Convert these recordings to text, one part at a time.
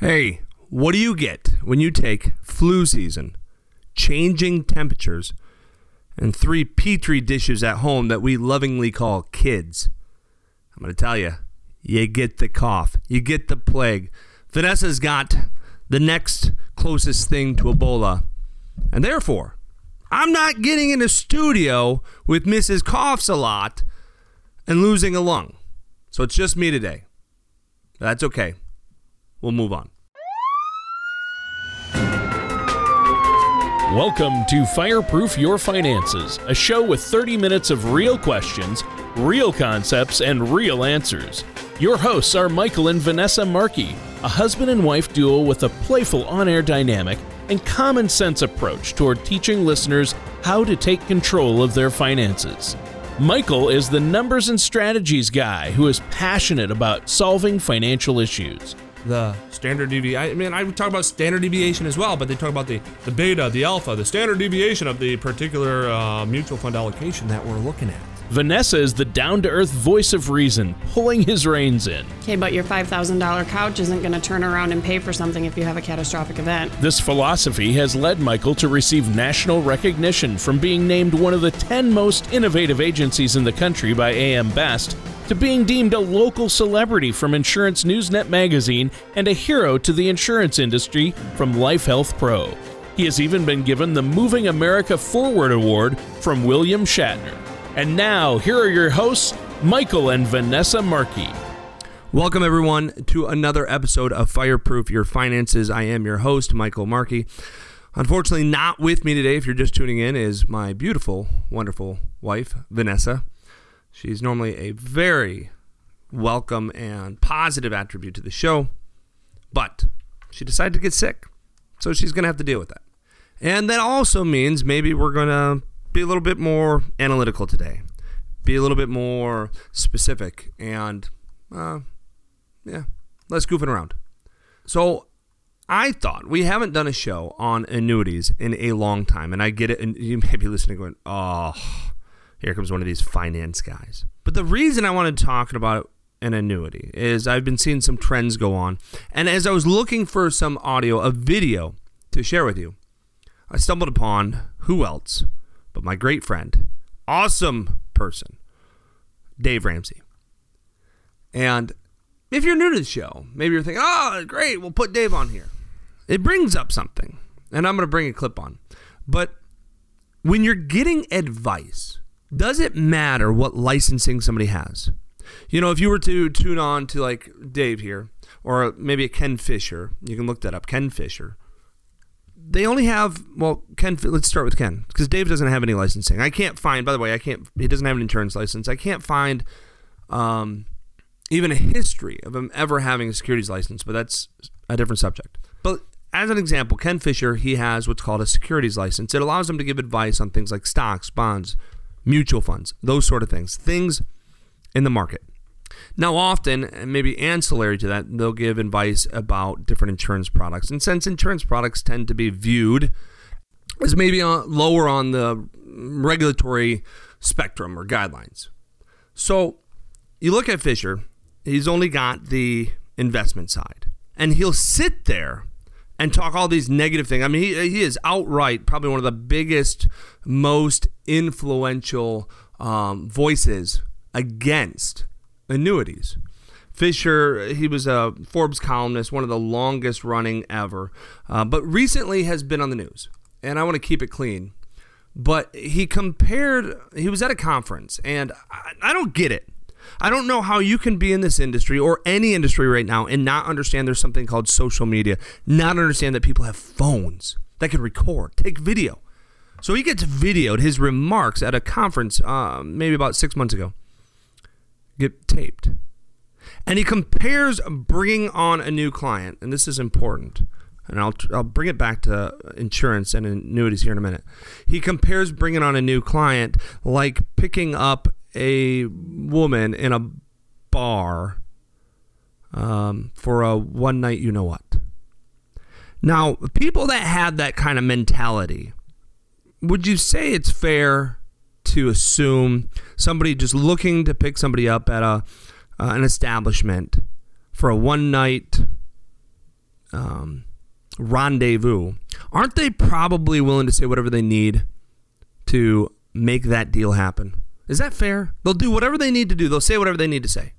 Hey, what do you get when you take flu season, changing temperatures, and three Petri dishes at home that we lovingly call kids? I'm going to tell you, you get the cough. You get the plague. Vanessa's got the next closest thing to Ebola. And therefore, I'm not getting in a studio with Mrs. Coughs a lot and losing a lung. So it's just me today. That's okay. We'll move on. Welcome to Fireproof Your Finances, a show with 30 minutes of real questions, real concepts, and real answers. Your hosts are Michael and Vanessa Markey, a husband and wife duo with a playful on-air dynamic and common sense approach toward teaching listeners how to take control of their finances. Michael is the numbers and strategies guy who is passionate about solving financial issues. The standard deviation, I would talk about standard deviation as well, but they talk about the beta, the alpha, the standard deviation of the particular mutual fund allocation that we're looking at. Vanessa is the down-to-earth voice of reason, pulling his reins in. Okay, but your $5,000 couch isn't going to turn around and pay for something if you have a catastrophic event. This philosophy has led Michael to receive national recognition from being named one of the 10 most innovative agencies in the country by AM Best, to being deemed a local celebrity from Insurance Newsnet Magazine and a hero to the insurance industry from Life Health Pro. He has even been given the Moving America Forward Award from William Shatner. And now, here are your hosts, Michael and Vanessa Markey. Welcome, everyone, to another episode of Fireproof Your Finances. I am your host, Michael Markey. Unfortunately, not with me today, if you're just tuning in, is my beautiful, wonderful wife, Vanessa. She's normally a very welcome and positive attribute to the show, but she decided to get sick, so she's going to have to deal with that. And that also means maybe we're going to be a little bit more analytical today, be a little bit more specific, and less goofing around. So I thought we haven't done a show on annuities in a long time, and I get it, and you may be listening going, oh, here comes one of these finance guys. But the reason I wanted to talk about an annuity is I've been seeing some trends go on. And as I was looking for some audio, a video to share with you, I stumbled upon who else but my great friend, awesome person, Dave Ramsey. And if you're new to the show, maybe you're thinking, oh, great, we'll put Dave on here. It brings up something, and I'm going to bring a clip on. But when you're getting advice, does it matter what licensing somebody has? You know, if you were to tune on to like Dave here, or maybe a Ken Fisher, you can look that up, Ken Fisher. They only have, let's start with Ken, because Dave doesn't have any licensing. He doesn't have an insurance license. I can't find even a history of him ever having a securities license, but that's a different subject. But as an example, Ken Fisher, he has what's called a securities license. It allows him to give advice on things like stocks, bonds, mutual funds, those sort of things. Things in the market. Now often, maybe ancillary to that, they'll give advice about different insurance products. And since insurance products tend to be viewed as maybe lower on the regulatory spectrum or guidelines. So you look at Fisher, he's only got the investment side. And he'll sit there and talk all these negative things. I mean, he is outright probably one of the biggest, most influential voices against annuities. Fisher, he was a Forbes columnist, one of the longest running ever, but recently has been on the news. And I want to keep it clean. But he was at a conference, and I don't get it. I don't know how you can be in this industry or any industry right now and not understand there's something called social media, not understand that people have phones that can record, take video. So he gets videoed, his remarks at a conference maybe about 6 months ago, get taped. And he compares bringing on a new client, and this is important, and I'll bring it back to insurance and annuities here in a minute. He compares bringing on a new client like picking up a woman in a bar for a one night you know what. Now, people that have that kind of mentality, would you say it's fair to assume somebody just looking to pick somebody up at an establishment for a one night rendezvous, aren't they probably willing to say whatever they need to make that deal happen? Is that fair? They'll do whatever they need to do. They'll say whatever they need to say.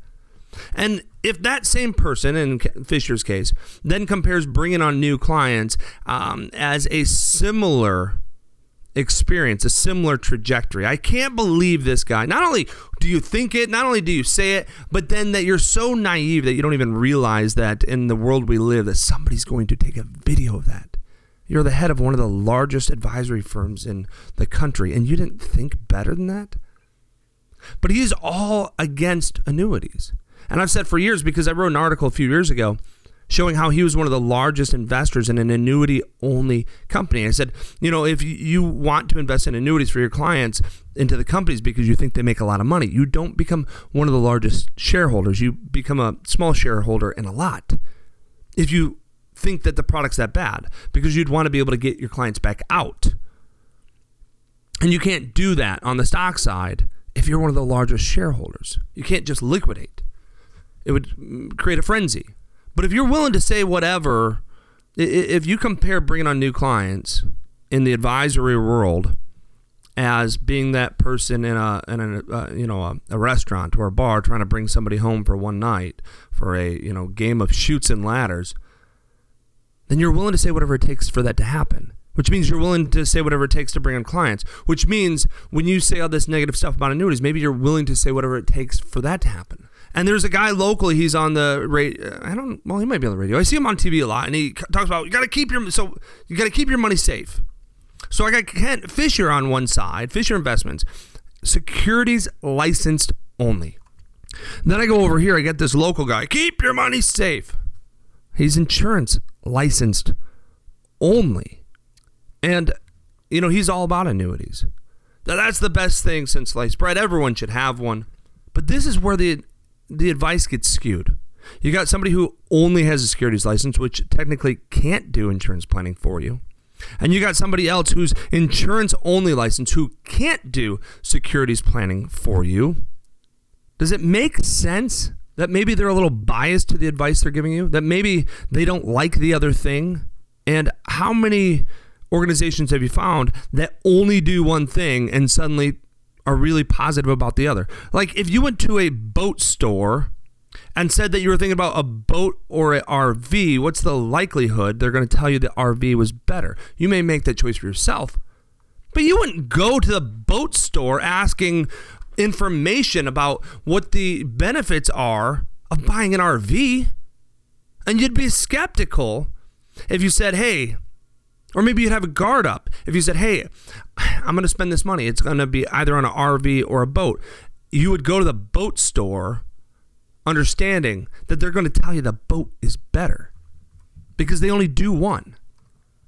And if that same person, in Fisher's case, then compares bringing on new clients as a similar experience, a similar trajectory. I can't believe this guy. Not only do you think it, not only do you say it, but then that you're so naive that you don't even realize that in the world we live, that somebody's going to take a video of that. You're the head of one of the largest advisory firms in the country, and you didn't think better than that? But he's all against annuities. And I've said for years, because I wrote an article a few years ago showing how he was one of the largest investors in an annuity-only company. I said, you know, if you want to invest in annuities for your clients into the companies because you think they make a lot of money, you don't become one of the largest shareholders. You become a small shareholder in a lot if you think that the product's that bad, because you'd want to be able to get your clients back out. And you can't do that on the stock side if you're one of the largest shareholders. You can't just liquidate. It would create a frenzy. But if you're willing to say whatever, if you compare bringing on new clients in the advisory world as being that person in a restaurant or a bar trying to bring somebody home for one night for a game of chutes and ladders, then you're willing to say whatever it takes for that to happen. Which means you're willing to say whatever it takes to bring on clients. Which means when you say all this negative stuff about annuities, maybe you're willing to say whatever it takes for that to happen. And there's a guy locally, he's on the radio. He might be on the radio. I see him on TV a lot, and he talks about you got to keep your money safe. So I got Ken Fisher on one side, Fisher Investments, securities licensed only. And then I go over here, I get this local guy, keep your money safe. He's insurance licensed only. And he's all about annuities. Now, that's the best thing since sliced bread. Everyone should have one. But this is where the advice gets skewed. You got somebody who only has a securities license, which technically can't do insurance planning for you. And you got somebody else who's insurance only licensed who can't do securities planning for you. Does it make sense that maybe they're a little biased to the advice they're giving you? That maybe they don't like the other thing? And how many organizations have you found that only do one thing and suddenly are really positive about the other? Like if you went to a boat store and said that you were thinking about a boat or an RV, what's the likelihood they're going to tell you the RV was better? You may make that choice for yourself, but you wouldn't go to the boat store asking information about what the benefits are of buying an RV. And you'd be skeptical if you said, hey, or maybe you'd have a guard up if you said, hey, I'm going to spend this money. It's going to be either on an RV or a boat. You would go to the boat store understanding that they're going to tell you the boat is better because they only do one.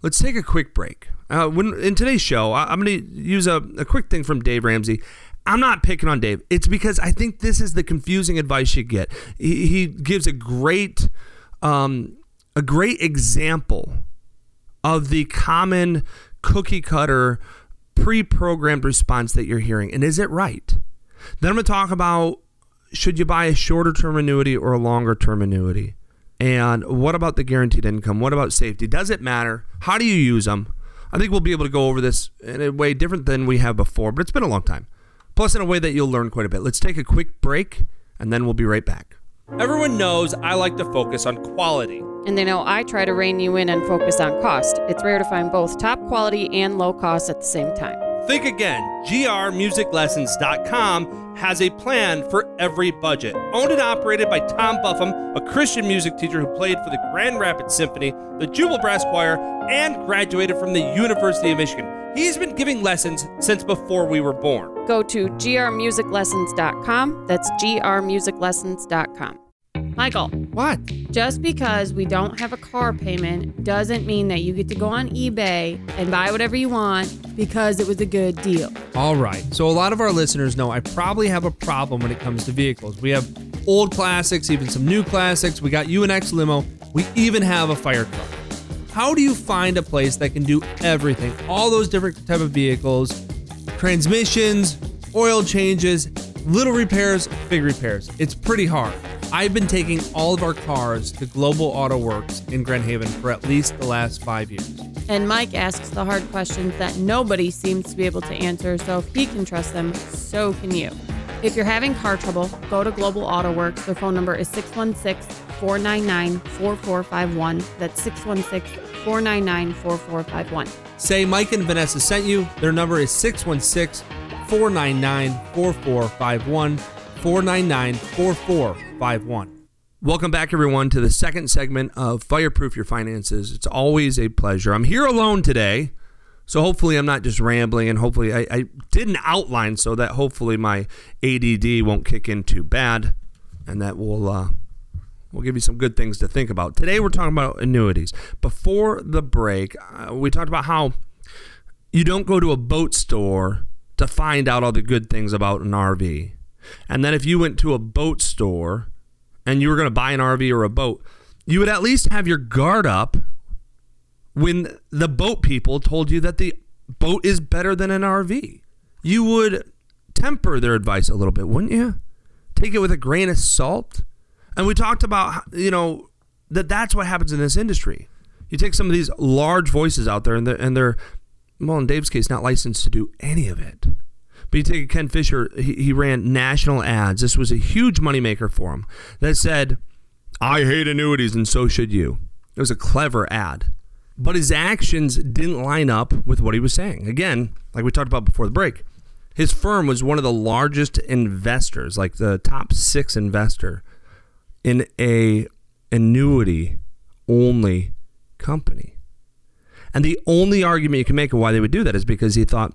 Let's take a quick break. In today's show, I'm going to use a quick thing from Dave Ramsey. I'm not picking on Dave. It's because I think this is the confusing advice you get. He gives a great example of the common cookie-cutter, pre-programmed response that you're hearing. And is it right? Then I'm going to talk about, should you buy a shorter-term annuity or a longer-term annuity? And what about the guaranteed income? What about safety? Does it matter? How do you use them? I think we'll be able to go over this in a way different than we have before, but it's been a long time. Plus, in a way that you'll learn quite a bit. Let's take a quick break, and then we'll be right back. Everyone knows I like to focus on quality. And they know I try to rein you in and focus on cost. It's rare to find both top quality and low cost at the same time. Think again. GRmusiclessons.com has a plan for every budget. Owned and operated by Tom Buffum, a Christian music teacher who played for the Grand Rapids Symphony, the Jubilee Brass Choir, and graduated from the University of Michigan. He's been giving lessons since before we were born. Go to GRmusiclessons.com. That's GRmusiclessons.com. Michael. What? Just because we don't have a car payment doesn't mean that you get to go on eBay and buy whatever you want because it was a good deal. All right. So a lot of our listeners know I probably have a problem when it comes to vehicles. We have old classics, even some new classics. We got UNX limo. We even have a fire truck. How do you find a place that can do everything? All those different type of vehicles, transmissions, oil changes, little repairs, big repairs. It's pretty hard. I've been taking all of our cars to Global Auto Works in Grand Haven for at least the last 5 years. And Mike asks the hard questions that nobody seems to be able to answer, so if he can trust them, so can you. If you're having car trouble, go to Global Auto Works. Their phone number is 616-499-4451. That's 616-499-4451. Say Mike and Vanessa sent you. Their number is 616-499-4451. 499-4451. Welcome back, everyone, to the second segment of Fireproof Your Finances. It's always a pleasure. I'm here alone today, so hopefully I'm not just rambling, and hopefully I didn't outline so that hopefully my ADD won't kick in too bad, and that we'll give you some good things to think about. Today we're talking about annuities. Before the break, we talked about how you don't go to a boat store to find out all the good things about an RV. And then if you went to a boat store and you were going to buy an RV or a boat, you would at least have your guard up when the boat people told you that the boat is better than an RV. You would temper their advice a little bit, wouldn't you? Take it with a grain of salt. And we talked about, that's what happens in this industry. You take some of these large voices out there and they're, well, in Dave's case, not licensed to do any of it. But you take Ken Fisher, he ran national ads. This was a huge moneymaker for him that said, I hate annuities and so should you. It was a clever ad. But his actions didn't line up with what he was saying. Again, like we talked about before the break, his firm was one of the largest investors, like the top 6 investor in a annuity-only company. And the only argument you can make of why they would do that is because he thought,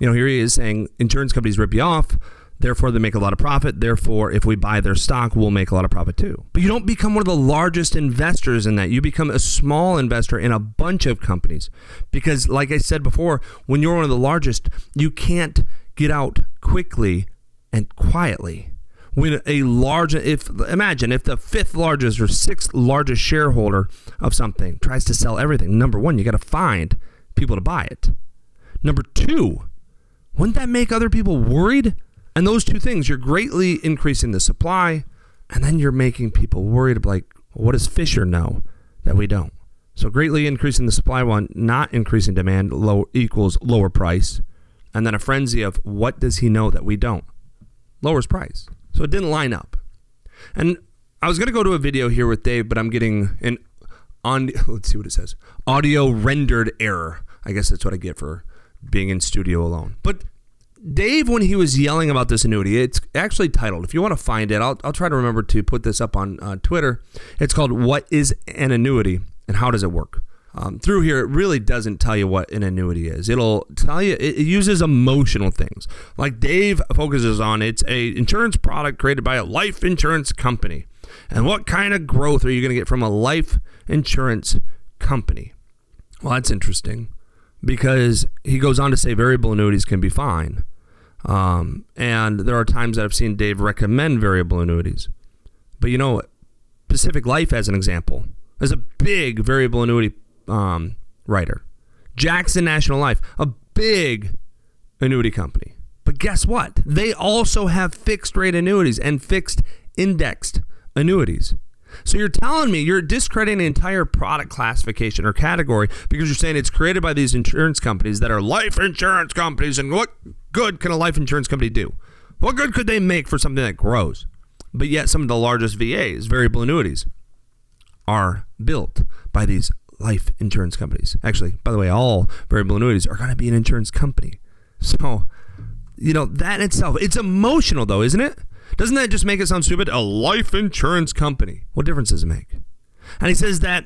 here he is saying insurance companies rip you off, therefore they make a lot of profit, therefore if we buy their stock, we'll make a lot of profit too. But you don't become one of the largest investors in that. You become a small investor in a bunch of companies. Because like I said before, when you're one of the largest, you can't get out quickly and quietly. When imagine if the 5th largest or 6th largest shareholder of something tries to sell everything, number 1, you got to find people to buy it. Number 2, wouldn't that make other people worried? And those two things, you're greatly increasing the supply, and then you're making people worried of like, what does Fisher know that we don't? So greatly increasing the supply while not increasing demand equals lower price, and then a frenzy of what does he know that we don't? Lowers price. So it didn't line up. And I was going to go to a video here with Dave, but I'm getting let's see what it says. Audio rendered error. I guess that's what I get for being in studio alone. But Dave, when he was yelling about this annuity, it's actually titled, if you want to find it, I'll try to remember to put this up on Twitter. It's called What is an Annuity and How Does It Work? Through here, it really doesn't tell you what an annuity is. It'll tell you, it uses emotional things. Like Dave focuses on, it's a insurance product created by a life insurance company. And what kind of growth are you going to get from a life insurance company? Well, that's interesting. Because he goes on to say variable annuities can be fine. And there are times that I've seen Dave recommend variable annuities. But Pacific Life, as an example, is a big variable annuity writer. Jackson National Life, a big annuity company. But guess what? They also have fixed rate annuities and fixed indexed annuities. So you're telling me you're discrediting an entire product classification or category because you're saying it's created by these insurance companies that are life insurance companies, and what good can a life insurance company do? What good could they make for something that grows? But yet some of the largest VAs, variable annuities, are built by these life insurance companies. Actually, by the way, all variable annuities are going to be an insurance company. So, that in itself, it's emotional though, isn't it? Doesn't that just make it sound stupid? A life insurance company. What difference does it make? And he says that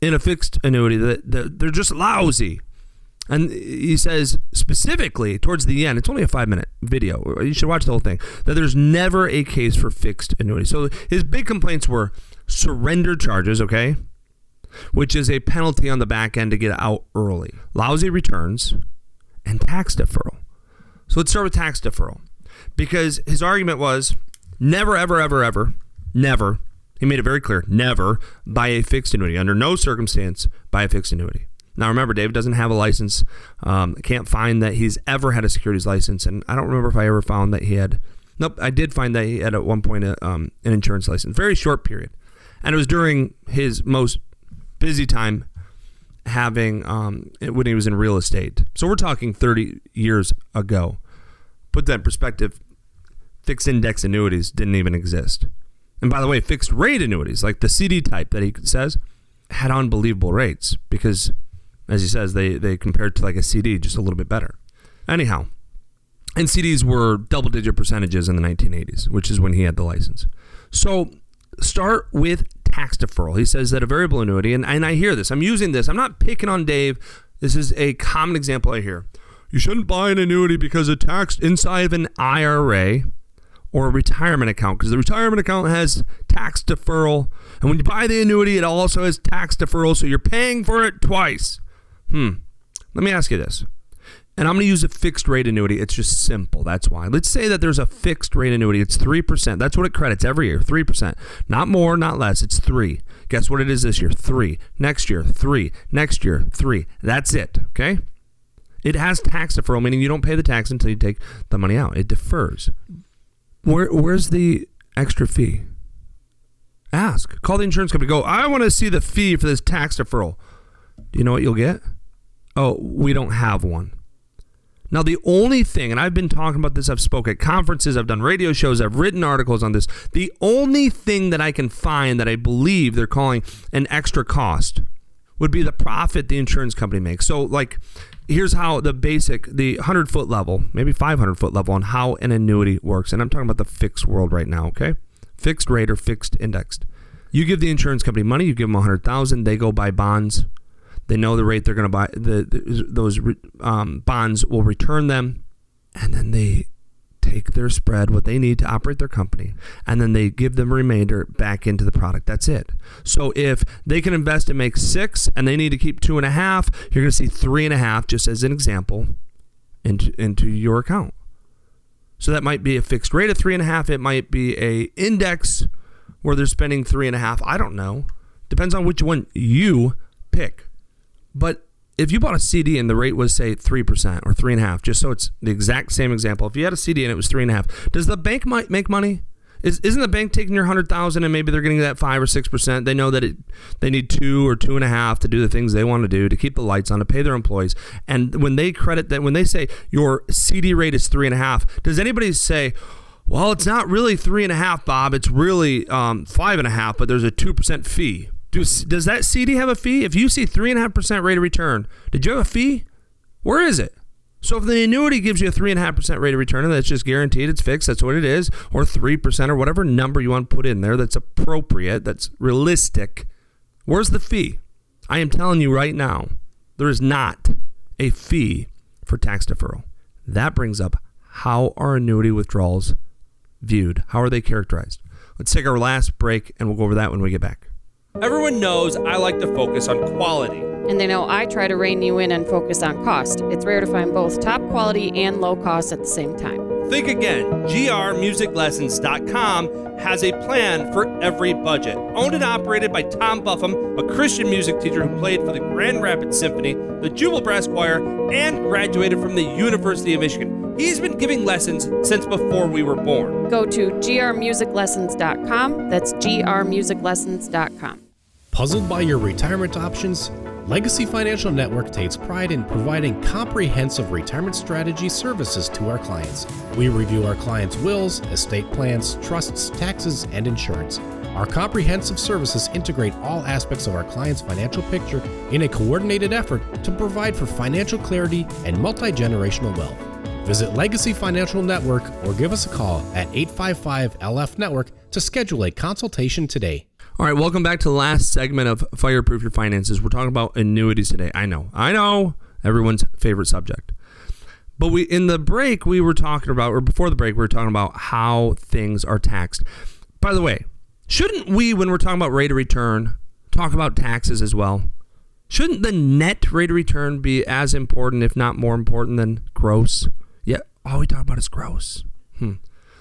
in a fixed annuity, that they're just lousy. And he says specifically towards the end, it's only a 5-minute video. You should watch the whole thing. That there's never a case for fixed annuity. So his big complaints were surrender charges, okay? Which is a penalty on the back end to get out early. Lousy returns and tax deferral. So let's start with tax deferral. Because his argument was never, he made it very clear, never buy a fixed annuity. Under no circumstance, buy a fixed annuity. Now remember, Dave doesn't have a license. I can't find that he's ever had a securities license. And I don't remember if I ever found that he had Nope, I did find that he had at one point an insurance license. Very short period. And it was during his most busy time having when he was in real estate. So we're talking 30 years ago. Put that in perspective, fixed index annuities didn't even exist. And by the way, fixed rate annuities, like the CD type that he says, had unbelievable rates because, as he says, they compared to like a CD just a little bit better. Anyhow, and CDs were double-digit percentages in the 1980s, which is when he had the license. So start with tax deferral. He says that a variable annuity, and I hear this, I'm using this, I'm not picking on Dave. This is a common example I hear. You shouldn't buy an annuity because it's taxed inside of an IRA or a retirement account because the retirement account has tax deferral. And when you buy the annuity, it also has tax deferral, so you're paying for it twice. Let me ask you this. And I'm going to use a fixed rate annuity. It's just simple. That's why. Let's say that there's a fixed rate annuity. It's 3%. That's what it credits every year, 3%. Not more, not less. It's 3. Guess what it is this year? 3. Next year, 3. Next year, 3. That's it, okay? It has tax deferral, meaning you don't pay the tax until you take the money out. It defers. Where's the extra fee? Ask. Call the insurance company. Go, I want to see the fee for this tax deferral. Do you know what you'll get? Oh, we don't have one. Now, the only thing, and I've been talking about this, I've spoken at conferences, I've done radio shows, I've written articles on this. The only thing that I can find that I believe they're calling an extra cost would be the profit the insurance company makes. So, like, here's how the 100-foot level, maybe 500-foot level on how an annuity works. And I'm talking about the fixed world right now, okay? Fixed rate or fixed indexed. You give the insurance company money, you give them $100,000, they go buy bonds. They know the rate they're going to buy. Those bonds will return them, and then they take their spread, what they need to operate their company, and then they give the remainder back into the product. That's it. So if they can invest and make 6, and they need to keep 2.5, you're going to see 3.5, just as an example, into your account. So that might be a fixed rate of 3.5. It might be a index where they're spending 3.5. I don't know. Depends on which one you pick. But if you bought a CD and the rate was, say, 3% or 3.5, just so it's the exact same example, if you had a CD and it was 3.5, does the bank make money? Isn't the bank taking your $100,000 and maybe they're getting that 5 or 6%? They know that they need 2 or 2.5 to do the things they want to do, to keep the lights on, to pay their employees. And when they credit that, when they say your CD rate is 3.5, does anybody say, well, it's not really 3.5, Bob, it's really 5.5, but there's a 2% fee? Does that CD have a fee? If you see 3.5% rate of return, did you have a fee? Where is it? So if the annuity gives you a 3.5% rate of return, and that's just guaranteed, it's fixed, that's what it is, or 3% or whatever number you want to put in there that's appropriate, that's realistic, where's the fee? I am telling you right now, there is not a fee for tax deferral. That brings up, how are annuity withdrawals viewed? How are they characterized? Let's take our last break, and we'll go over that when we get back. Everyone knows I like to focus on quality. And they know I try to rein you in and focus on cost. It's rare to find both top quality and low cost at the same time. Think again. GRmusiclessons.com has a plan for every budget. Owned and operated by Tom Buffum, a Christian music teacher who played for the Grand Rapids Symphony, the Jubilee Brass Choir, and graduated from the University of Michigan. He's been giving lessons since before we were born. Go to grmusiclessons.com. That's grmusiclessons.com. Puzzled by your retirement options? Legacy Financial Network takes pride in providing comprehensive retirement strategy services to our clients. We review our clients' wills, estate plans, trusts, taxes, and insurance. Our comprehensive services integrate all aspects of our clients' financial picture in a coordinated effort to provide for financial clarity and multi-generational wealth. Visit Legacy Financial Network or give us a call at 855-LF-NETWORK to schedule a consultation today. All right, welcome back to the last segment of Fireproof Your Finances. We're talking about annuities today. I know, everyone's favorite subject. But before the break, we were talking about how things are taxed. By the way, shouldn't we, when we're talking about rate of return, talk about taxes as well? Shouldn't the net rate of return be as important, if not more important, than gross? Yeah, all we talk about is gross.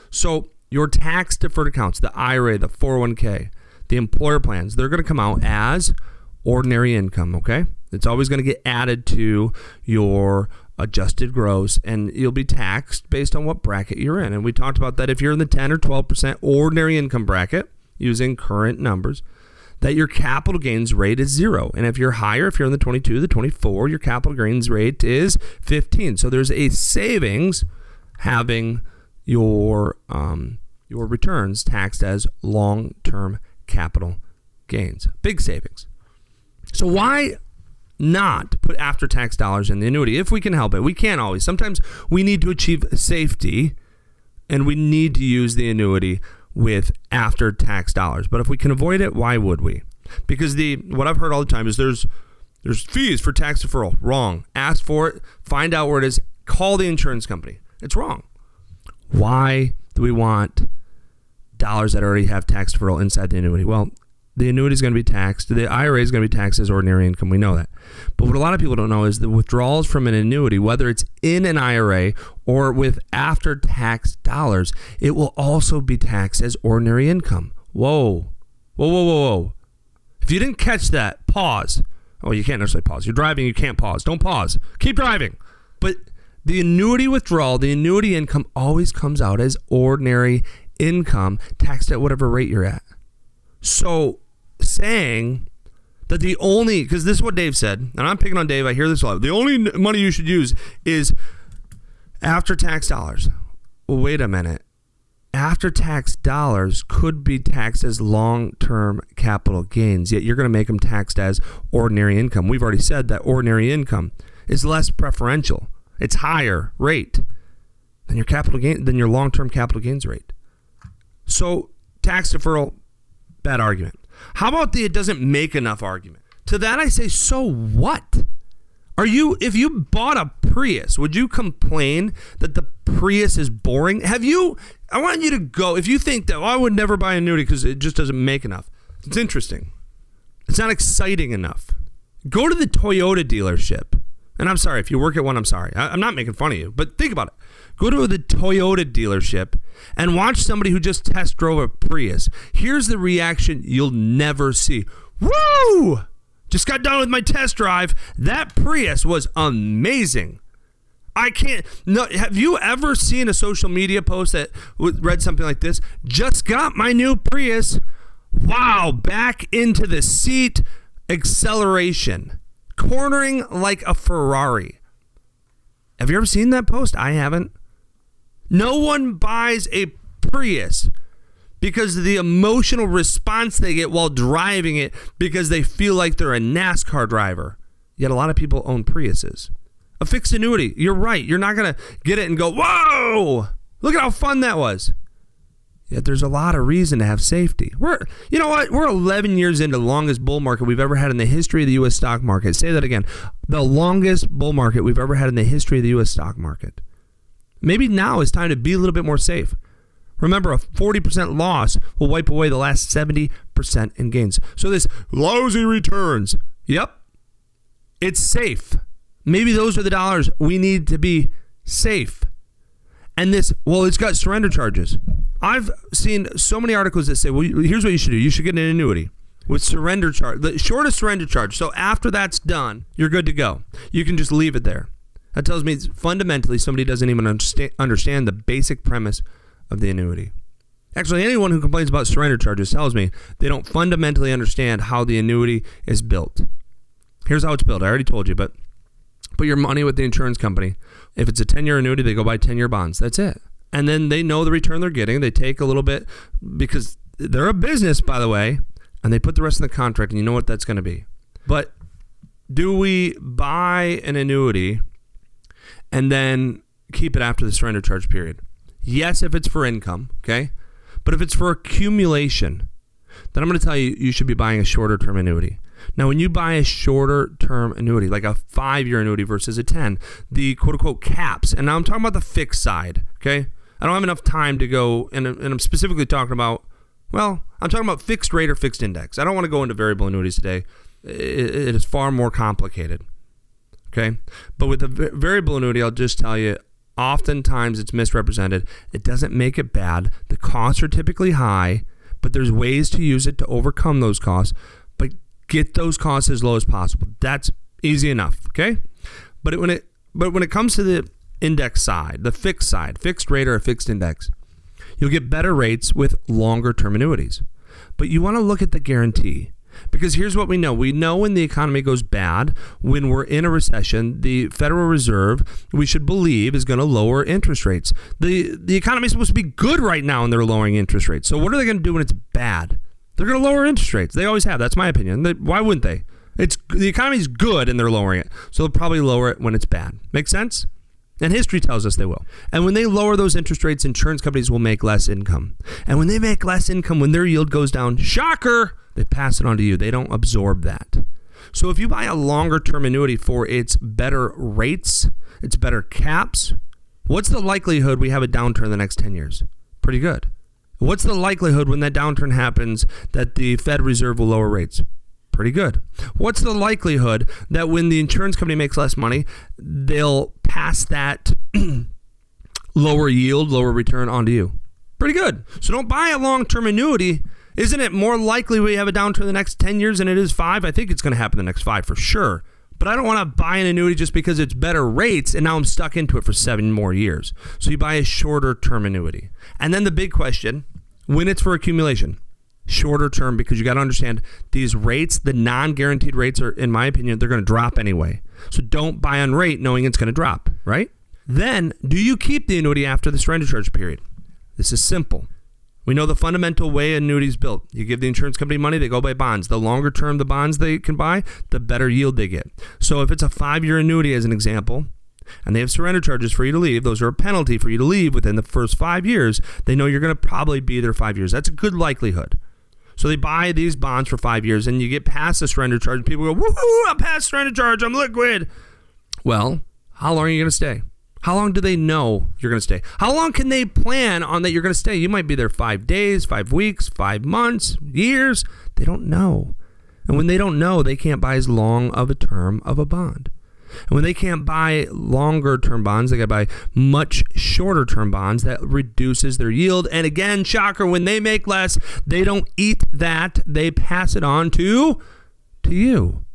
So your tax-deferred accounts, the IRA, the 401k, the employer plans, they're going to come out as ordinary income, okay? It's always going to get added to your adjusted gross, and you'll be taxed based on what bracket you're in. And we talked about that if you're in the 10 or 12% ordinary income bracket, using current numbers, that your capital gains rate is 0. And if you're higher, if you're in the 22, the 24, your capital gains rate is 15. So there's a savings having your returns taxed as long-term capital gains. Big savings. So why not put after-tax dollars in the annuity if we can help it? We can't always. Sometimes we need to achieve safety, and we need to use the annuity with after-tax dollars. But if we can avoid it, why would we? Because what I've heard all the time is there's fees for tax deferral. Wrong. Ask for it. Find out where it is. Call the insurance company. It's wrong. Why do we want dollars that already have tax deferral inside the annuity? Well, the annuity is going to be taxed. The IRA is going to be taxed as ordinary income. We know that. But what a lot of people don't know is the withdrawals from an annuity, whether it's in an IRA or with after-tax dollars, it will also be taxed as ordinary income. Whoa. Whoa, whoa, whoa, whoa. If you didn't catch that, pause. Oh, you can't necessarily pause. You're driving. You can't pause. Don't pause. Keep driving. But the annuity withdrawal, the annuity income always comes out as ordinary income taxed at whatever rate you're at. So saying that the only, because this is what Dave said, and I'm picking on Dave, I hear this a lot, the only money you should use is after-tax dollars. Well, wait a minute. After-tax dollars could be taxed as long-term capital gains, yet you're going to make them taxed as ordinary income. We've already said that ordinary income is less preferential. It's higher rate than your capital gain, than your long-term capital gains rate. So tax deferral, bad argument. How about the it doesn't make enough argument? To that I say, so what? If you bought a Prius, would you complain that the Prius is boring? I want you to go, if you think that, oh, I would never buy an annuity because it just doesn't make enough. It's interesting. It's not exciting enough. Go to the Toyota dealership. And I'm sorry, if you work at one, I'm sorry. I'm not making fun of you, but think about it. Go to the Toyota dealership and watch somebody who just test drove a Prius. Here's the reaction you'll never see. Woo! Just got done with my test drive. That Prius was amazing. Have you ever seen a social media post that read something like this? Just got my new Prius. Wow, back into the seat. Acceleration. Cornering like a Ferrari. Have you ever seen that post? I haven't. No one buys a Prius because of the emotional response they get while driving it because they feel like they're a NASCAR driver. Yet a lot of people own Priuses. A fixed annuity, you're right. You're not going to get it and go, whoa, look at how fun that was. Yet there's a lot of reason to have safety. You know what? We're 11 years into the longest bull market we've ever had in the history of the U.S. stock market. Say that again. The longest bull market we've ever had in the history of the U.S. stock market. Maybe now is time to be a little bit more safe. Remember, a 40% loss will wipe away the last 70% in gains. So this lousy returns. Yep. It's safe. Maybe those are the dollars we need to be safe. And this, well, it's got surrender charges. I've seen so many articles that say, well, here's what you should do. You should get an annuity with surrender charge, the shortest surrender charge. So after that's done, you're good to go. You can just leave it there. That tells me fundamentally somebody doesn't even understand the basic premise of the annuity. Actually, anyone who complains about surrender charges tells me they don't fundamentally understand how the annuity is built. Here's how it's built. I already told you, but put your money with the insurance company. If it's a 10-year annuity, they go buy 10-year bonds. That's it. And then they know the return they're getting. They take a little bit because they're a business, by the way, and they put the rest in the contract, and you know what that's going to be. But do we buy an annuity and then keep it after the surrender charge period? Yes, if it's for income, okay? But if it's for accumulation, then I'm going to tell you, you should be buying a shorter-term annuity. Now, when you buy a shorter-term annuity, like a 5-year annuity versus a 10, the quote-unquote caps, and now I'm talking about the fixed side, okay? I don't have enough time to go, and I'm specifically talking about, well, I'm talking about fixed rate or fixed index. I don't want to go into variable annuities today. It is far more complicated, okay? But with a variable annuity, I'll just tell you, oftentimes it's misrepresented. It doesn't make it bad. The costs are typically high, but there's ways to use it to overcome those costs, but get those costs as low as possible. That's easy enough, okay? But it, when it But when it comes to the index side, the fixed side, fixed rate or a fixed index, you'll get better rates with longer term annuities. But you want to look at the guarantee, because here's what we know. We know when the economy goes bad, when we're in a recession, the Federal Reserve, we should believe, is going to lower interest rates. The economy is supposed to be good right now and they're lowering interest rates. So what are they going to do when it's bad? They're going to lower interest rates. They always have. That's my opinion. Why wouldn't they? The economy's good and they're lowering it. So they'll probably lower it when it's bad. Make sense? And history tells us they will. And when they lower those interest rates, insurance companies will make less income. And when they make less income, when their yield goes down, shocker, they pass it on to you. They don't absorb that. So if you buy a longer term annuity for its better rates, its better caps, what's the likelihood we have a downturn in the next 10 years? Pretty good. What's the likelihood when that downturn happens that the Fed Reserve will lower rates? Pretty good. What's the likelihood that when the insurance company makes less money, they'll pass that lower yield, lower return onto you? Pretty good. So don't buy a long-term annuity. Isn't it more likely we have a downturn in the next 10 years than it is 5? I think it's going to happen in the next 5 for sure. But I don't want to buy an annuity just because it's better rates and now I'm stuck into it for 7 more years. So you buy a shorter term annuity. And then the big question, when it's for accumulation. Shorter term, because you got to understand these rates, the non-guaranteed rates are, in my opinion, they're going to drop anyway. So don't buy on rate knowing it's going to drop, right? Then, do you keep the annuity after the surrender charge period? This is simple. We know the fundamental way annuity is built. You give the insurance company money, they go buy bonds. The longer term the bonds they can buy, the better yield they get. So if it's a 5-year annuity, as an example, and they have surrender charges for you to leave, those are a penalty for you to leave within the first 5 years, they know you're going to probably be there 5 years. That's a good likelihood. So they buy these bonds for 5 years and you get past the surrender charge. People go, woohoo, I'm past surrender charge, I'm liquid. Well, how long are you going to stay? How long do they know you're going to stay? How long can they plan on that you're going to stay? You might be there 5 days, 5 weeks, 5 months, years. They don't know. And when they don't know, they can't buy as long of a term of a bond. And when they can't buy longer term bonds, they got to buy much shorter term bonds. That reduces their yield. And again, shocker, when they make less, they don't eat that. They pass it on to you.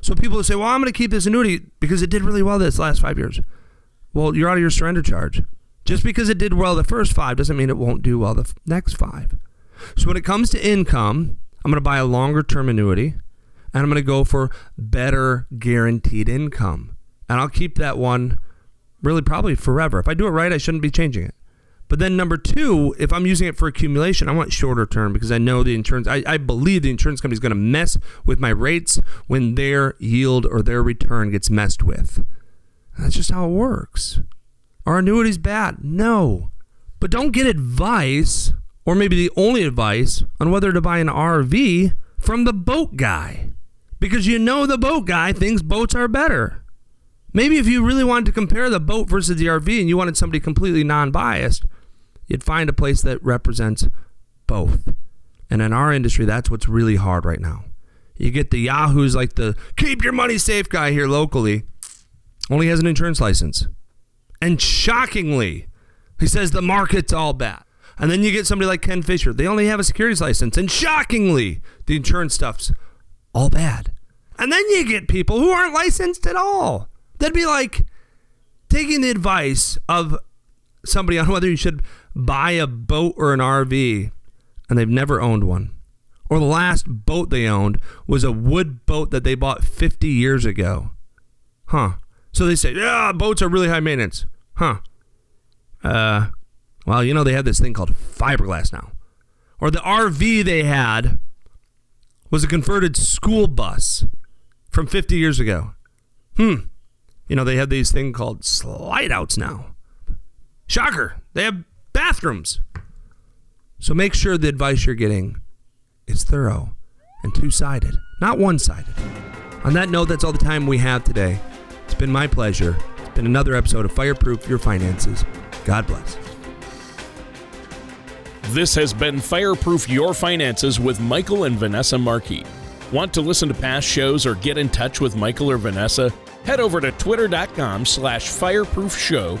So people say, well, I'm going to keep this annuity because it did really well this last 5 years. Well, you're out of your surrender charge. Just because it did well the first 5 doesn't mean it won't do well the next 5. So when it comes to income, I'm going to buy a longer term annuity. And I'm going to go for better guaranteed income. And I'll keep that one really probably forever. If I do it right, I shouldn't be changing it. But then number 2, if I'm using it for accumulation, I want shorter term because I know the insurance, I believe the insurance company is going to mess with my rates when their yield or their return gets messed with. And that's just how it works. Are annuities bad? No. But don't get advice, or maybe the only advice, on whether to buy an RV from the boat guy. Because you know the boat guy thinks boats are better. Maybe if you really wanted to compare the boat versus the RV and you wanted somebody completely non-biased, you'd find a place that represents both. And in our industry, that's what's really hard right now. You get the yahoos like the keep your money safe guy here locally, only has an insurance license. And shockingly, he says the market's all bad. And then you get somebody like Ken Fisher. They only have a securities license. And shockingly, the insurance stuff's all bad. And then you get people who aren't licensed at all. That'd be like taking the advice of somebody on whether you should buy a boat or an RV, and they've never owned one. Or the last boat they owned was a wood boat that they bought 50 years ago. So they say, yeah, boats are really high maintenance. Well, you know, they have this thing called fiberglass now. Or the RV they had was a converted school bus from 50 years ago. You know, they have these thing called slide outs now. Shocker, they have bathrooms. So make sure the advice you're getting is thorough and two-sided, not one-sided. On that note, that's all the time we have today. It's been my pleasure. It's been another episode of Fireproof Your Finances. God bless. This has been Fireproof Your Finances with Michael and Vanessa Markey. Want to listen to past shows or get in touch with Michael or Vanessa? Head over to twitter.com/fireproofshow